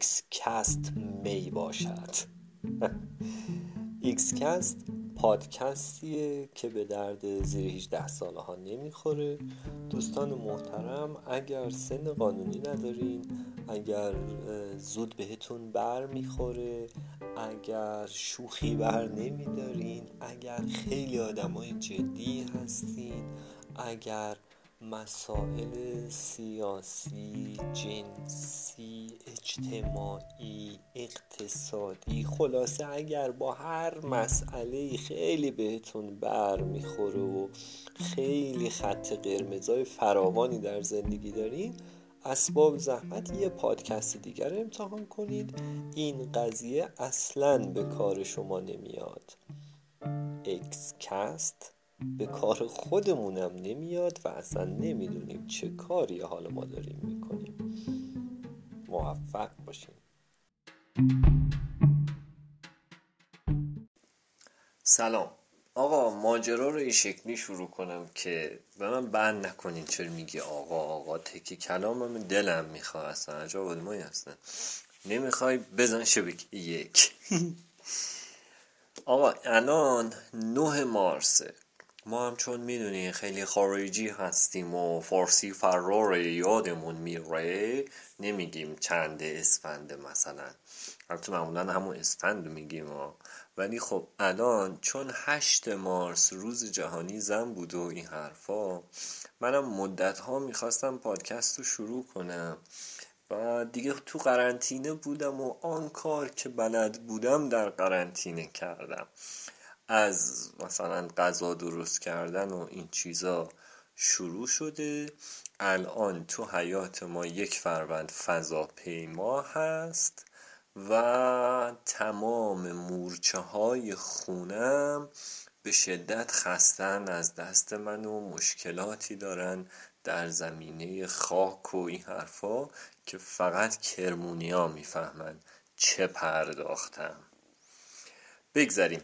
Xcast می باشد. Xcast پادکستیه که به درد زیر 18 ساله ها نمیخوره. دوستان محترم، اگر سن قانونی ندارین، اگر زود بهتون بر میخوره، اگر شوخی بر نمیدارین، اگر خیلی آدمای جدی هستین، اگر مسائل سیاسی، جنسی، اجتماعی، اقتصادی، خلاصه اگر با هر مسئله خیلی بهتون بر میخوره و خیلی خط قرمزای فراوانی در زندگی دارین، اسباب زحمت یه پادکست دیگر رو امتحان کنید. این قضیه اصلاً به کار شما نمیاد. Xcast به کار خودمونم نمیاد و اصلا نمیدونیم چه کاری حالا ما داریم میکنیم. موفق باشیم. سلام آقا، ماجرا رو این شکلی شروع کنم که به من بند نکنین. چرا میگی آقا تکی کلامم دلم میخواد، اصلا عجب آدمایی هستن. نمیخوای بزن شبک یک. آقا الان 9 مارسه، ما هم چون میدونی خیلی خارجی هستیم و فارسی فراره یادمون میره، نمیگیم چند اسفند مثلا، البته معمولا همون اسفند میگیم ولی خب الان چون 8 مارس روز جهانی زن بود و این حرفا، منم مدت ها میخواستم پادکست رو شروع کنم و دیگه تو قرنطینه بودم و آن کار که بلد بودم در قرنطینه کردم، از مثلا غذا درست کردن و این چیزا شروع شده. الان تو حیات ما 1 فروند فضاپیما هست و تمام مورچه های خونم به شدت خستن از دست من و مشکلاتی دارن در زمینه خاک و این حرفا که فقط کرمونیا میفهمن چه پرداختم. بگذاریم.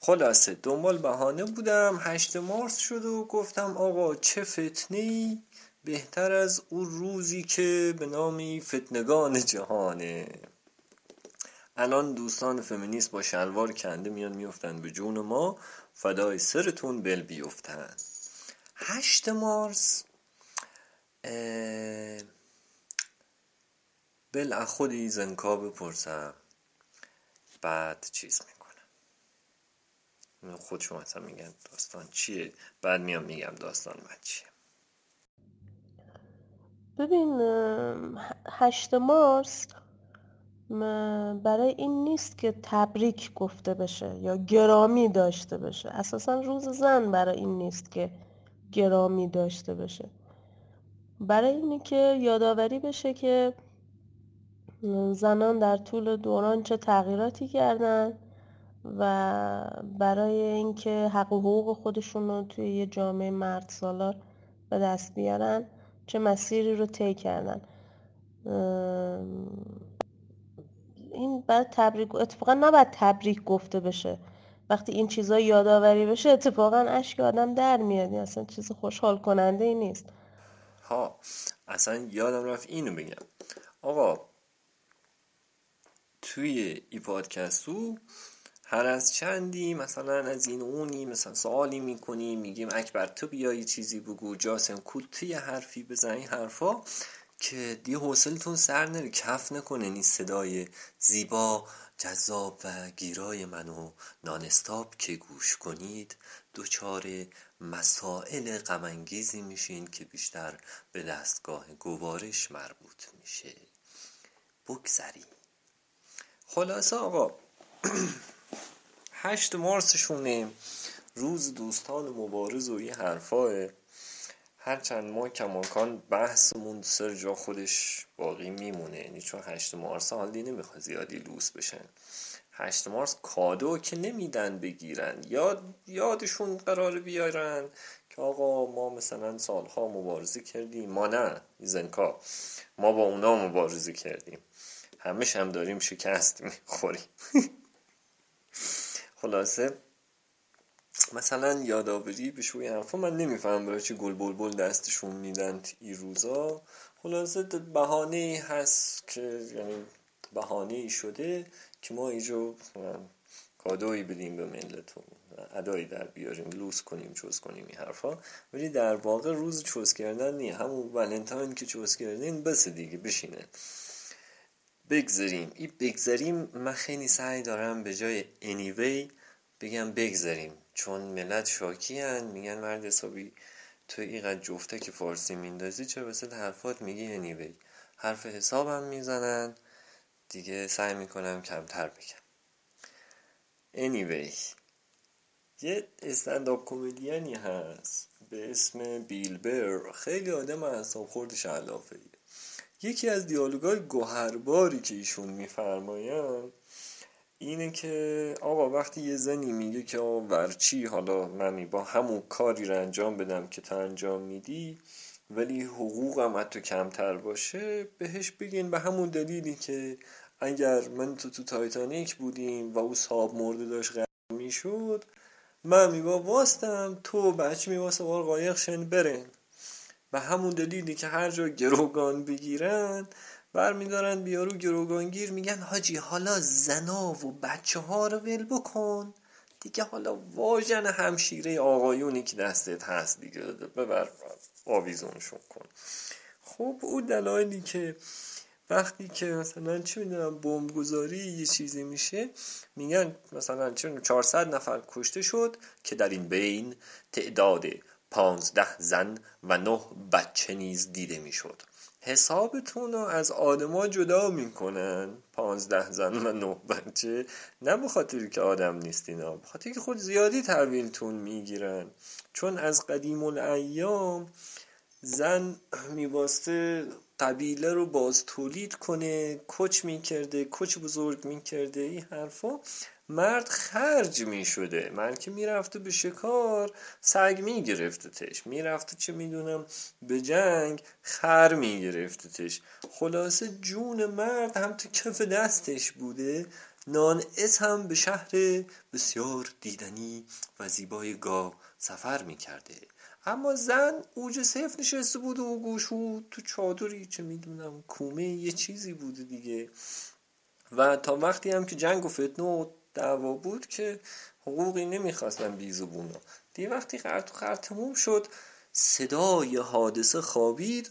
خلاصه دنبال بهانه بودم، 8 مارس شد و گفتم آقا چه فتنه‌ای بهتر از اون روزی که به نامی فتنگان جهانه. الان دوستان فمینیست با شلوار کنده میان میفتن به جون ما، فدای سرتون بل بیفتن. 8 مارس بلع خودی زنکا بپرسم بعد چیز میکنم. خودشون اصلا میگن داستان چیه، بعد میام میگم داستان من چیه. ببین 8 مارس برای این نیست که تبریک گفته بشه یا گرامی داشته بشه. اساسا روز زن برای این نیست که گرامی داشته بشه، برای اینه که یادآوری بشه که زنان در طول دوران چه تغییراتی کردن و برای اینکه حق و حقوق خودشون رو توی یه جامعه مردسالار به دست بیارن چه مسیری رو طی کردن. این برای تبریک اتفاقا نباید تبریک گفته بشه. وقتی این چیزا یادآوری بشه اتفاقا اشک آدم در میاد، اصلا چیز خوشحال کننده ای نیست. ها اصلا یادم رفت اینو بگم. آقا توی ای پادکستو هر از چندی مثلا از این اونی مثلا سوالی میکنیم، میگیم اکبر تو بیایی چیزی بگو، جاسم کوتی حرفی بزن، این حرفا که دیگه حوصلتون سر نره، کف نکنه این صدای زیبا جذاب و گیرای منو نانستاپ که گوش کنید دچار مسائل غم انگیزی میشین که بیشتر به دستگاه گوارش مربوط میشه. بگذریم. خلاصه آقا 8 مارسشونه، روز دوستان مبارز و یه حرفاه. هرچند ما کماکان بحثمون سر جا خودش باقی میمونه، یعنی چون 8 مارس حال دیگه نمیخواد زیادی لوس بشن. 8 مارس کادو که نمیدن بگیرن، یادشون قرار بیارن که آقا ما مثلا سالها مبارزه کردیم. ما نه زنکا، ما با اونا مبارزه کردیم، همش هم داریم شکست میخوریم. خلاصه مثلا یادآوری به شوی حرفا، من نمیفهمم برای چی گل بلبل دستشون میدن این روزا. خلاصه بهانه هست که یعنی بهانه‌ای شده که ما اینجا کادویی بدیم به ملتون، ادایی در بیاریم، لوس کنیم، چوز کنیم این حرفا. ولی در واقع روز چوز کردن نیه، همون ولنتاین که چوز کردین بس دیگه بشینه. بگذاریم این بگذاریم، من خیلی سعی دارم به جای anyway بگم بگذاریم، چون ملت شاکی هن، میگن مرد حسابی تو اینقدر جفته که فارسی میندازی چرا وسط حرفات میگی anyway. حرف حسابم میزنن دیگه، سعی میکنم کمتر بگم. anyway یه استندآپ کمدیانی هست به اسم بیلبر، خیلی آدم اعصاب خورد شلافه‌ایه. یکی از دیالوگای گوهرباری که ایشون میفرماین اینه که آقا وقتی یه زنی میگه که آقا ورچی حالا منی با همون کاری رو انجام بدم که تو انجام میدی ولی حقوقم از تو کمتر باشه، بهش بگین به همون دلیلی که اگر من تو تایتانیک بودیم و او صاحب مرده داشت غرق میشد، من میواستم تو بچه میواسته بار قایق شن برن، به همون دلیلی که هر جا گروگان بگیرن برمیدارن بیارو گروگانگیر میگن حاجی حالا زنا و بچه ها رو ول بکن دیگه، حالا واژن همشیره آقایونی که دستت هست دیگه ببر آویزونشون کن. خب اون دلایلی که وقتی که مثلا چی میدونم بمبگذاری یه چیزی میشه میگن مثلا 400 نفر کشته شد که در این بین تعداد 15 زن و 9 بچه نیز دیده میشد، حسابتون رو از آدما جدا میکنن 15 زن و 9 بچه، نه بخاطر که آدم نیستینا، بخاطر که خود زیادی تحویلتون میگیرن، چون از قدیم الایام زن میباسته قبیله رو باز تولید کنه، کچ میکرده، کچ بزرگ میکرده، این حرفا. مرد خرج میشده، مرد که میرفته به شکار سگ میگرفتتش، میرفته چه میدونم به جنگ خر میگرفتتش، خلاصه جون مرد هم تو کف دستش بوده. نانعس هم به شهر بسیار دیدنی و زیبای گاو سفر میکرده، اما زن اوج صفر نشسته بود و گوشو تو چادری چه میدونم کومه یه چیزی بوده دیگه. و تا وقتی هم که جنگ و فتنه و دعوا بود که حقوقی نمیخواستن بیزبونا دیگه. وقتی خر تموم شد صدای حادثه خوابید،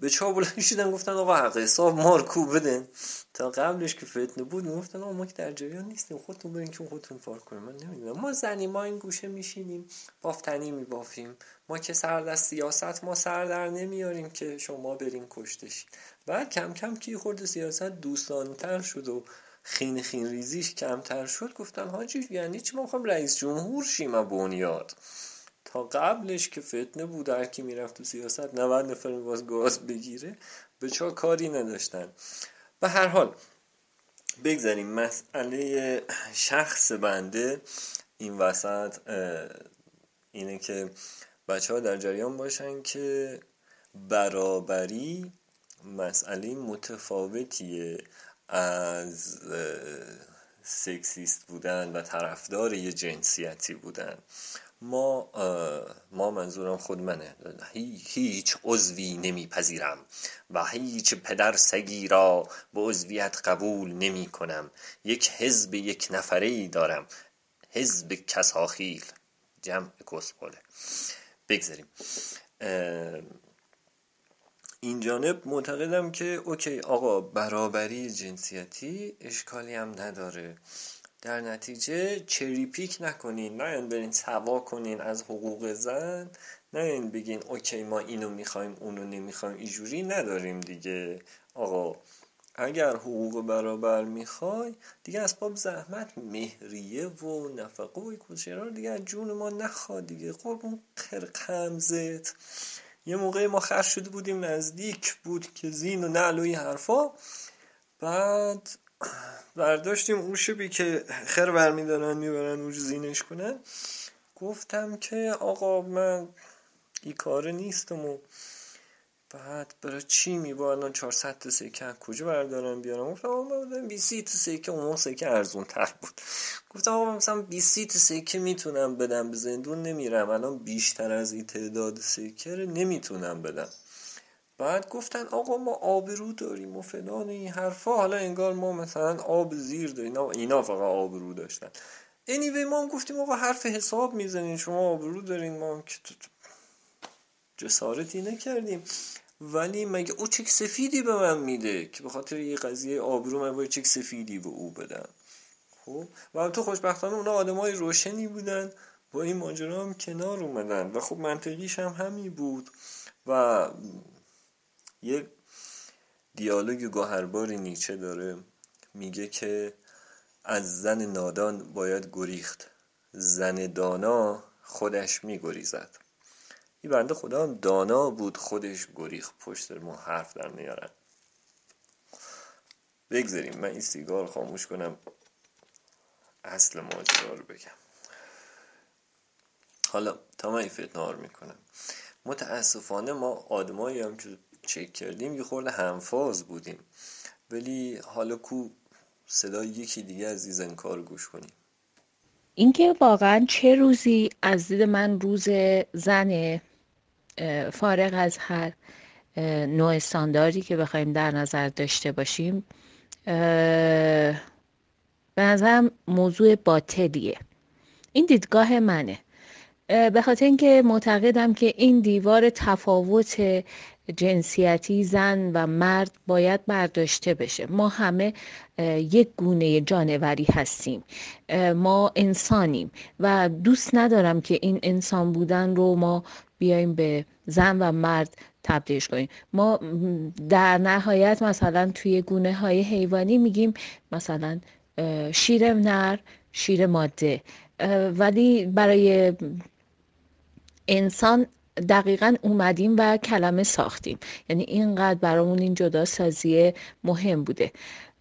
به چا بلند شدن گفتن آقا حق حساب مارکو بدن. تا قبلش که فتنه بود میگفتن آقا ما که در جریان نیستیم، خودتون برین که خودتون فار کنیم، من نمیدونم، ما زنی ما این گوشه میشینیم بافتنی میبافیم، ما که سر از سیاست ما سر در نمیاریم که شما برین کشتش. بعد کم کم که خورد سیاست دوستانتر شد و خین ریزیش کمتر شد، گفتن حاجی یعنی چی ما میخوام رئیس جمهور شیم بنیاد. تا قبلش که فتنه بود هر کی میرفت تو سیاست 90 نفر می‌واس گاز بگیره، به چا کاری نداشتن. به هر حال بگذاریم، مسئله شخص بنده این وسط اینه که بچه‌ها در جریان باشن که برابری مسئله متفاوتیه از سکسیست بودن و طرفدار یه جنسیتی بودن. ما منظورم خود منه، هیچ عضوی نمیپذیرم و هیچ پدر سگی را به عضویت قبول نمی کنم. یک حزب یک نفره‌ای دارم، حزب کساخیل، جمع کسخله. بگذاریم این جانب معتقدم که اوکی آقا برابری جنسیتی اشکالی هم نداره، در نتیجه چری پیک نکنین، نه این برین سوا کنین از حقوق زن، نه این بگین اوکی ما اینو میخوایم اونو نمیخوایم، اینجوری نداریم دیگه. آقا اگر حقوق برابر میخوای دیگه اسباب زحمت مهریه و نفقه و کوچرا دیگه جون ما نخوا دیگه، قربون قرقمزت. یه موقعی ما خرج شده بودیم، نزدیک بود که زین و نعل و این حرفا، بعد برداشتیم اون شبی که خر برمیدارن میبرن اونجا زینش کنن، گفتم که آقا من این کاره نیستم و بعد برای چی میبارن 400 تا سکه کجا بردارن بیارم. گفتم آقا من 20 تا سکه، اون سکه ارزون تر بود، گفتم آقا مثلا 20 تا سکه میتونم بدم، به زندون نمیرم، الان بیشتر از این تعداد سکه نمیتونم بدم. بعد گفتن آقا ما آبرو داریم و فلان این حرفا، حالا انگار ما مثلا آب زیر داریم، اینا فقط آبرو داشتن. anyway ما هم گفتیم آقا حرف حساب میزنین، شما آبرو دارین، ما هم که جسارتی نکردیم. ولی مگه او چک سفیدی به من میده که به خاطر یه قضیه آبرو من باید چک سفیدی به او بدم؟ خب و هم تو خوشبختانه اونا آدمای روشنی بودن، با این ماجرا هم کنار اومدن و خب منطقیش هم همین بود و یه دیالوگ گوهرباری نیچه داره، میگه که از زن نادان باید گریخت، زن دانا خودش میگریزد. این بنده خدا هم دانا بود، خودش گریخت. پشت ما حرف در میارن. بگذاریم من این سیگار خاموش کنم، اصل ماجرا رو بگم. حالا تا من این فتنهار میکنم، متاسفانه ما آدمایی هم که چک کردیم یه خورده همفاز بودیم، ولی حالا کو صدای یکی دیگه از این کار گوش کنیم. اینکه واقعا چه روزی از دید من روز زن فارغ از هر نوع استانداردی که بخوایم در نظر داشته باشیم، به نظرم موضوع باطلیه. این دیدگاه منه، به خاطر اینکه معتقدم که این دیوار تفاوت جنسیتی زن و مرد باید برداشته بشه. ما همه یک گونه جانوری هستیم، ما انسانیم و دوست ندارم که این انسان بودن رو ما بیاییم به زن و مرد تبدیلش کنیم. ما در نهایت مثلا توی گونه های حیوانی میگیم مثلا شیر نر شیر ماده، ولی برای انسان دقیقاً اومدیم و کلمه ساختیم، یعنی اینقدر برامون این جدا سازی مهم بوده.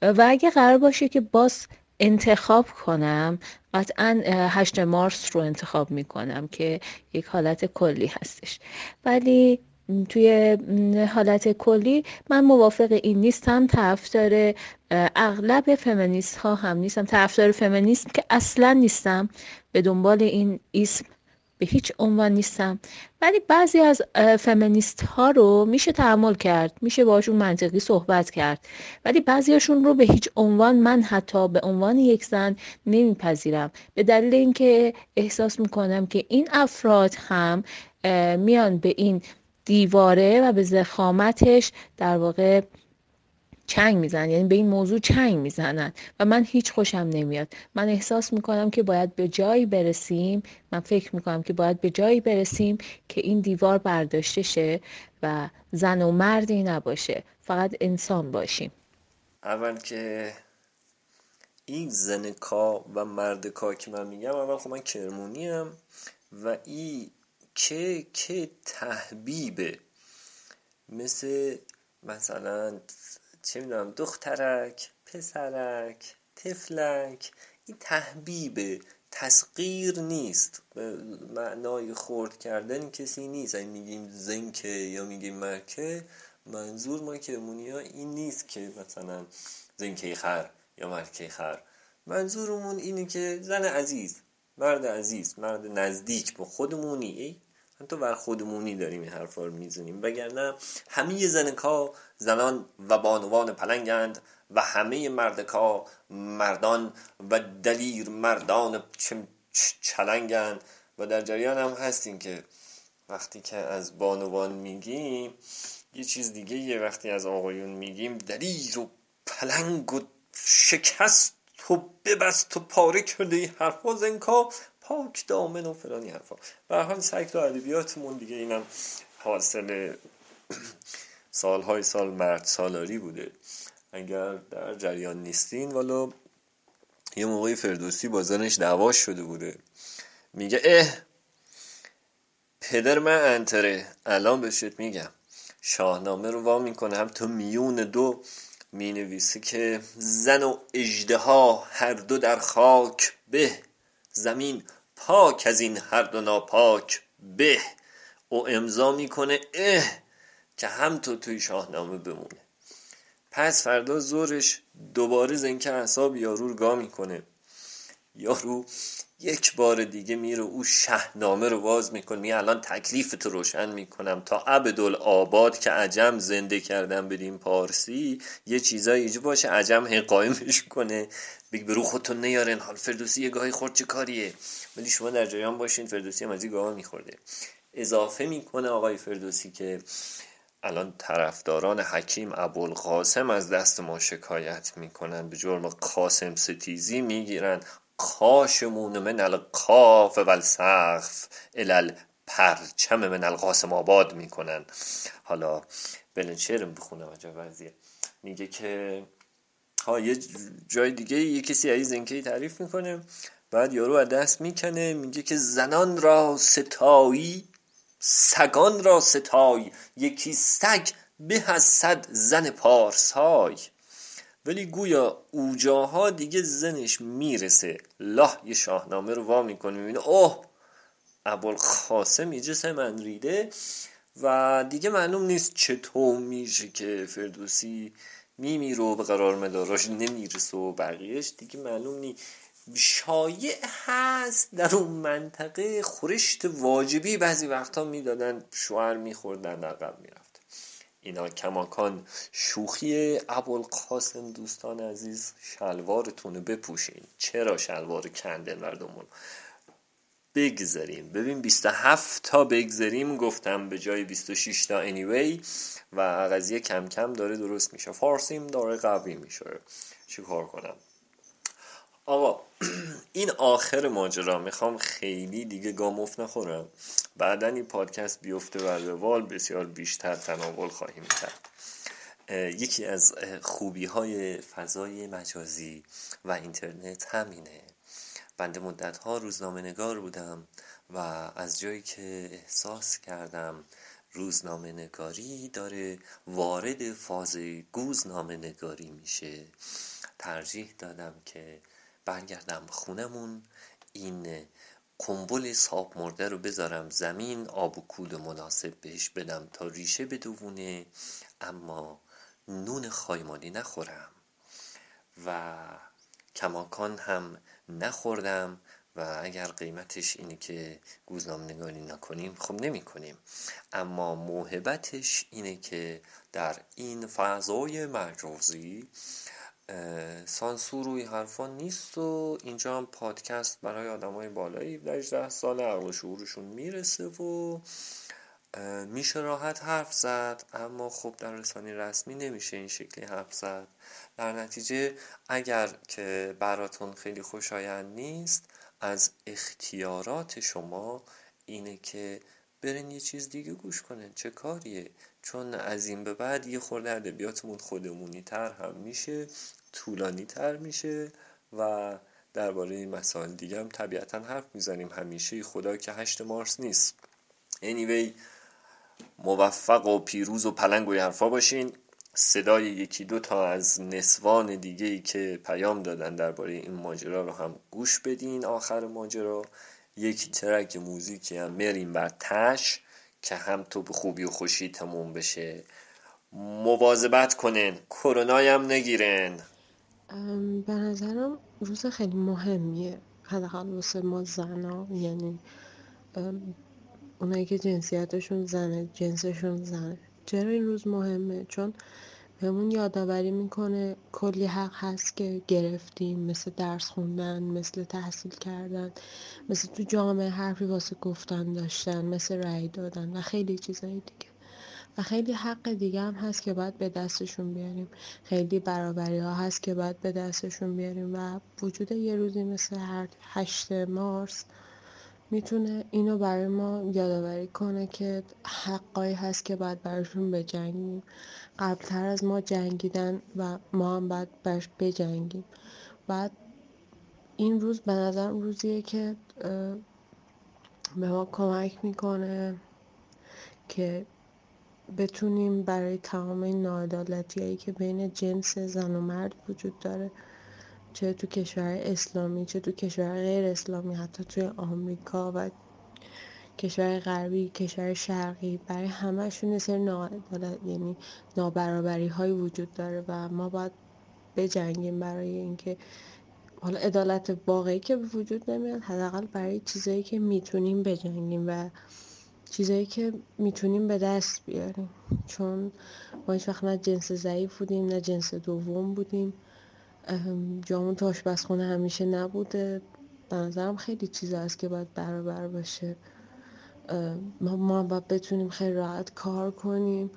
و اگه قرار باشه که باز انتخاب کنم، قطعاً 8 مارس رو انتخاب میکنم که یک حالت کلی هستش، ولی توی حالت کلی من موافق این نیستم، طرفدار اغلب فمینیست ها هم نیستم، طرفدار فمینیسم که اصلاً نیستم، به دنبال این اسم به هیچ عنوان نیستم، ولی بعضی از فمینیست ها رو میشه تعامل کرد، میشه باشون منطقی صحبت کرد، ولی بعضیاشون رو به هیچ عنوان من حتی به عنوان یک زن نمیپذیرم، به دلیل اینکه احساس میکنم که این افراد هم میان به این دیواره و به ضخامتش در واقع چنگ میزنن، یعنی به این موضوع چنگ میزنن و من هیچ خوشم نمیاد. من احساس میکنم که باید به جایی برسیم، من فکر میکنم که باید به جایی برسیم که این دیوار برداشته شه و زن و مردی نباشه، فقط انسان باشیم. اول که این زن کا و مرد کا که من میگم، اول خب من کرمونیم و این که تحبیبه، مثلا چه میدونم دخترک، پسرک، طفلک، این تحبیبه، تسقیر نیست، معنای خرد کردن کسی نیست. اگه میگیم زنکه یا میگیم مرکه، منظور ما کرمونی ها این نیست که مثلا زنکه خر یا مرکه خر، منظورمون اینه که زن عزیز، مرد عزیز، مرد نزدیک با خودمونی. تو بر خودمونی داریم این حرفا رو میزنیم، وگرنه همه زنکا زنان و بانوان پلنگند و همه مردکا مردان و دلیر مردان چلنگند. و در جریان هم هستیم که وقتی که از بانوان میگیم یه چیز دیگه، یه وقتی از آقایون میگیم دلیر و پلنگ و شکست و ببست و پاره کرده، این حرفا زنکا پاک دامن و فلانی حرفا. به هر حال سکت و ادبیاتمون دیگه، اینم حاصل سالهای سال مرد سالاری بوده. اگر در جریان نیستین، والا یه موقعی فردوسی با زنش دعواش شده بوده، میگه پدر من انتره الان بهشت میگم. شاهنامه رو وا میکنه، هم تو میون دو مینویسه که زن و اژدها هر دو در خاک به، زمین پاک از این هر دو ناپاک به، او امضا میکنه که هم تو توی شاهنامه بمونه. پس فردا زورش دوباره زنکه اعصاب یارو رو گا میکنه، یارو یک بار دیگه میره او شهنامه رو باز میکنه، میگه الان تکلیفت روشن میکنم، تا عبدالآباد که عجم زنده کردم بدیم پارسی، یه چیزایی ایجا باشه عجم قایمش کنه، بگه برو خودتون نیارن. حال فردوسی یه گاهی خورد چه کاریه، ولی شما در جریان باشین فردوسی هم از این گاه میخورده. اضافه میکنه آقای فردوسی که الان طرفداران حکیم ابوالقاسم از دست ما شکایت میکنن، به جرم قاسم ستیزی میگیرن، قاشمون من القاف و السقف الال پرچم من القاسم آباد میکنن. حالا بلنشرم بخونم عجب وضعیه. میگه که ها یه جای دیگه یه کسی از زنکی تعریف میکنه، بعد یارو از دست میکنه، میگه که زنان را ستایی سگان را ستای، یکی سگ به از صد زن پارسای. ولی گویا اوجاها دیگه زنش میرسه، لاه یه شاهنامه رو وا میکنه، میبینه اوه ابوالقاسم ایجس من ریده، و دیگه معلوم نیست چطور میشه که فردوسی میمیره و به قرار مداراش نمیرسه و بقیهش دیگه معلوم نیست. شایع هست در اون منطقه خورشت واجبی بعضی وقتا میدادن، شوهر میخوردن، عقب میرفت. اینا کماکان شوخی ابوالقاسم. دوستان عزیز شلوارتونو بپوشین. چرا شلوار کندن مردمون بگذاریم؟ ببین 27 تا بگذاریم گفتم به جای 26 تا anyway، و قضیه کم کم داره درست میشه، فارسیم داره قوی میشه. چیکار کنم آقا؟ این آخر ماجرا، میخوام خیلی دیگه گاموف نخورم، بعدن این پادکست بیفته بر روال، بسیار بیشتر تناول خواهیم کرد. یکی از خوبی های فضای مجازی و اینترنت همینه. بنده مدت ها روزنامه نگار بودم و از جایی که احساس کردم روزنامه نگاری داره وارد فاز گوزنامه نگاری میشه، ترجیح دادم که برگردم خونمون، این قنبل ساب مرده رو بذارم زمین، آب و کود مناسب بهش بدم تا ریشه بدوونه، اما نون خایمانی نخورم و کماکان هم نخوردم، و اگر قیمتش اینه که گوزنامه نگاری نکنیم خب نمی کنیم. اما موهبتش اینه که در این فضای مجازی سانسور روی حرفا نیست، و اینجا هم پادکست برای آدمای بالایی 18 سال عقل و شعورشون میرسه و میشه راحت حرف زد، اما خب در رسانه رسمی نمیشه این شکلی حرف زد. در نتیجه اگر که براتون خیلی خوشایند نیست، از اختیارات شما اینه که برین یه چیز دیگه گوش کنن، چه کاریه؟ چون از این به بعد یه خورده ادبیاتمون خودمونی تر هم میشه، طولانی تر میشه، و درباره مسائل دیگه هم طبیعتا حرف میزنیم. همیشه خدا که 8 مارس نیست. anyway موفق و پیروز و پلنگ و حرفا باشین. صدای یکی دو تا از نسوان دیگه‌ای که پیام دادن درباره این ماجرا رو هم گوش بدین. آخر ماجرا یکی ترک موزیکی هم میریم بر تش که هم تو به خوبی و خوشی تموم بشه. مواظبت کنن، کرونای هم نگیرن. به نظرم روز خیلی مهمیه، حداقل واسه ما زنا، یعنی اونایی که جنسیتشون زنه، جنسشون زنه. چرا این روز مهمه؟ چون بهمون یادآوری میکنه کلی حق هست که گرفتیم، مثل درس خوندن، مثل تحصیل کردن، مثل تو جامعه حرفی واسه گفتن داشتن، مثل رأی دادن و خیلی چیزای دیگه، و خیلی حق دیگه هم هست که باید به دستشون بیاریم، خیلی برابری ها هست که باید به دستشون بیاریم، و وجود یه روزی مثل هر 8 مارس میتونه اینو برای ما یادآوری کنه که حقایی هست که باید براشون بجنگیم. قبلتر از ما جنگیدن و ما هم باید برش بجنگیم. بعد این روز به نظرم روزیه که به ما کمک میکنه که بتونیم برای تمام این ناعدالتی‌هایی که بین جنس زن و مرد وجود داره، چه تو کشور اسلامی چه تو کشور غیر اسلامی، حتی توی آمریکا و کشور غربی کشور شرقی، برای همه‌شون یه سری یعنی نابرابری های وجود داره، و ما باید بجنگیم برای اینکه حالا عدالت واقعی که به وجود نمیاد، حداقل برای چیزایی که میتونیم بجنگیم و چیزایی که میتونیم به دست بیاریم، چون ما هیچ وقت نه جنس ضعیف بودیم نه جنس دوم بودیم، جامون تو آشپزخونه همیشه نبوده. به نظرم خیلی چیز هست که باید برابر باشه. ما باید بتونیم خیلی راحت کار کنیم.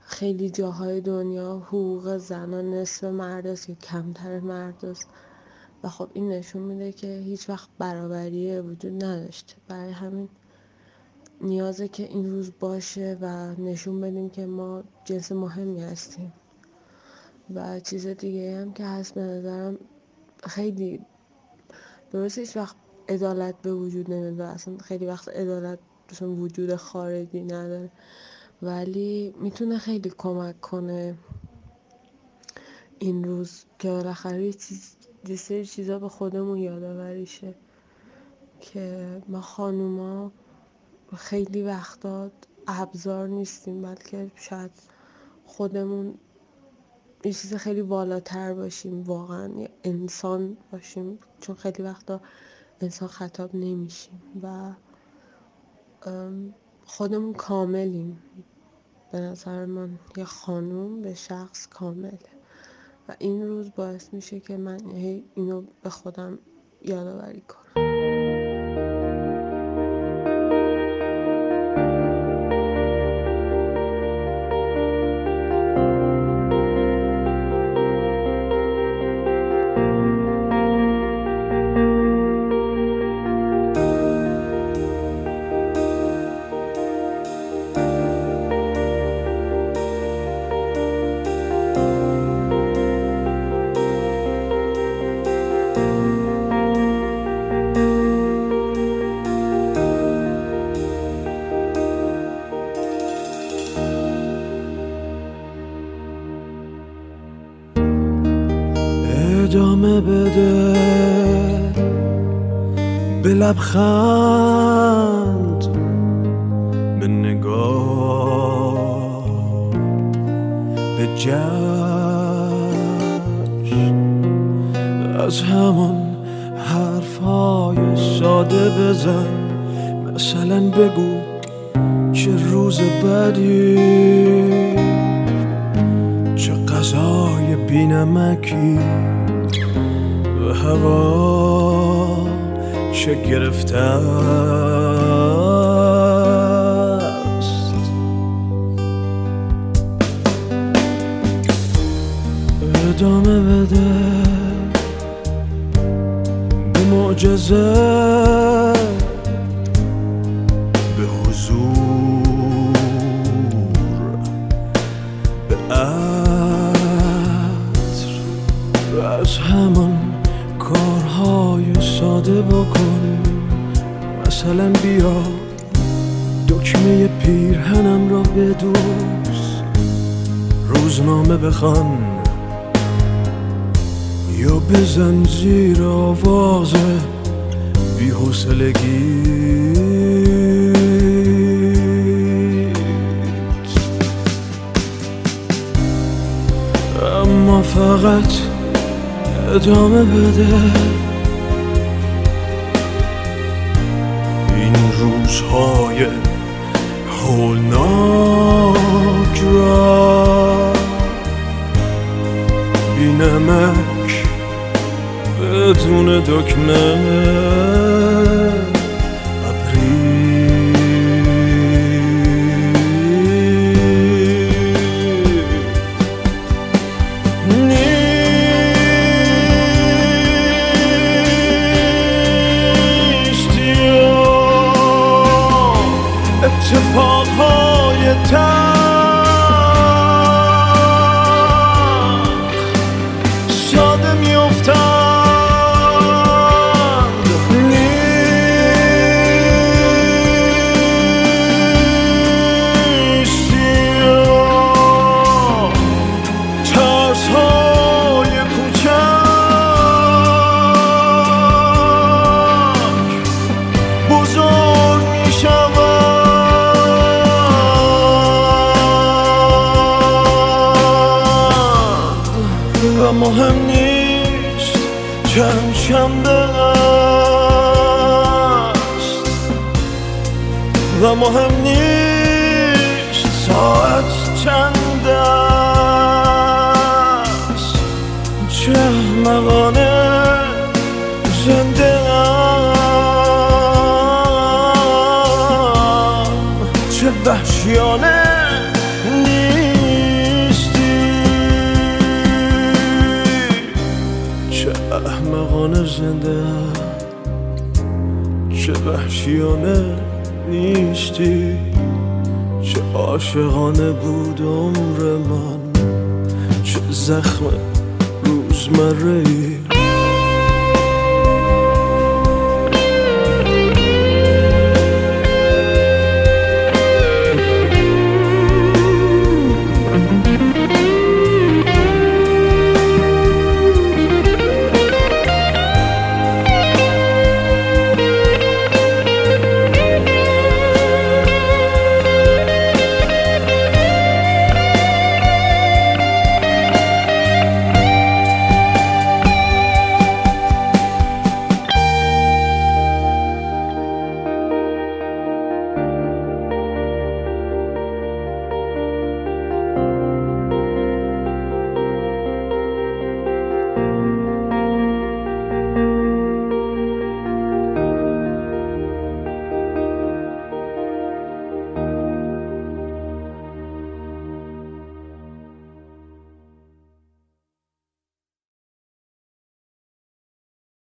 خیلی جاهای دنیا حقوق زنان نصف مرد است یا کمتر مرد است و خب این نشون میده که هیچ وقت برابری وجود نداشته. برای همین نیازه که این روز باشه و نشون بدیم که ما جنس مهمی هستیم. و چیز دیگه هم که هست، به نظرم خیلی درسته هیچ وقت عدالت به وجود نمیاد و اصلا خیلی وقت عدالت وجود خارجی نداره، ولی میتونه خیلی کمک کنه این روز که بالاخره یه سری چیزا به خودمون یادآوری شه که ما خانوما خیلی وقتا ابزار نیستیم، بلکه شاید خودمون یه چیز خیلی بالاتر باشیم، واقعا انسان باشیم، چون خیلی وقتا انسان خطاب نمیشیم و خودمون کاملیم. به نظر من یه خانوم به شخص کامله و این روز باعث میشه که من اینو به خودم یادآوری کنم. خند به نگاه به جشن از همان حرفهای ساده بزن، مثلا بگو چه روز بدی، چه غذای بی‌نمکی و هوا چه گرفته است. ادامه بده به معجزه، به حضور، به عطر و از همان کارهای ساده بکن، مثلا بیا دکمه پیرهنم را بدوز، روزنامه بخوان یا بزن زیر آواز بی‌حوصلگیت، اما فقط ادامه بده. این روزهای هولناک را بی‌نمک بدون دکمه اتفاقهای ساده میافتند، نیستی ترسهای کوچک بزرگ میشوند. مهم نیست کم کم دست و مهم نیست ساعت چند است، چه احمقانه زنده ام، چه وحشیانه زنده، چه وحشیانه نیستی، چه عاشقانه بود عمر من، چه زخم روزمره ای.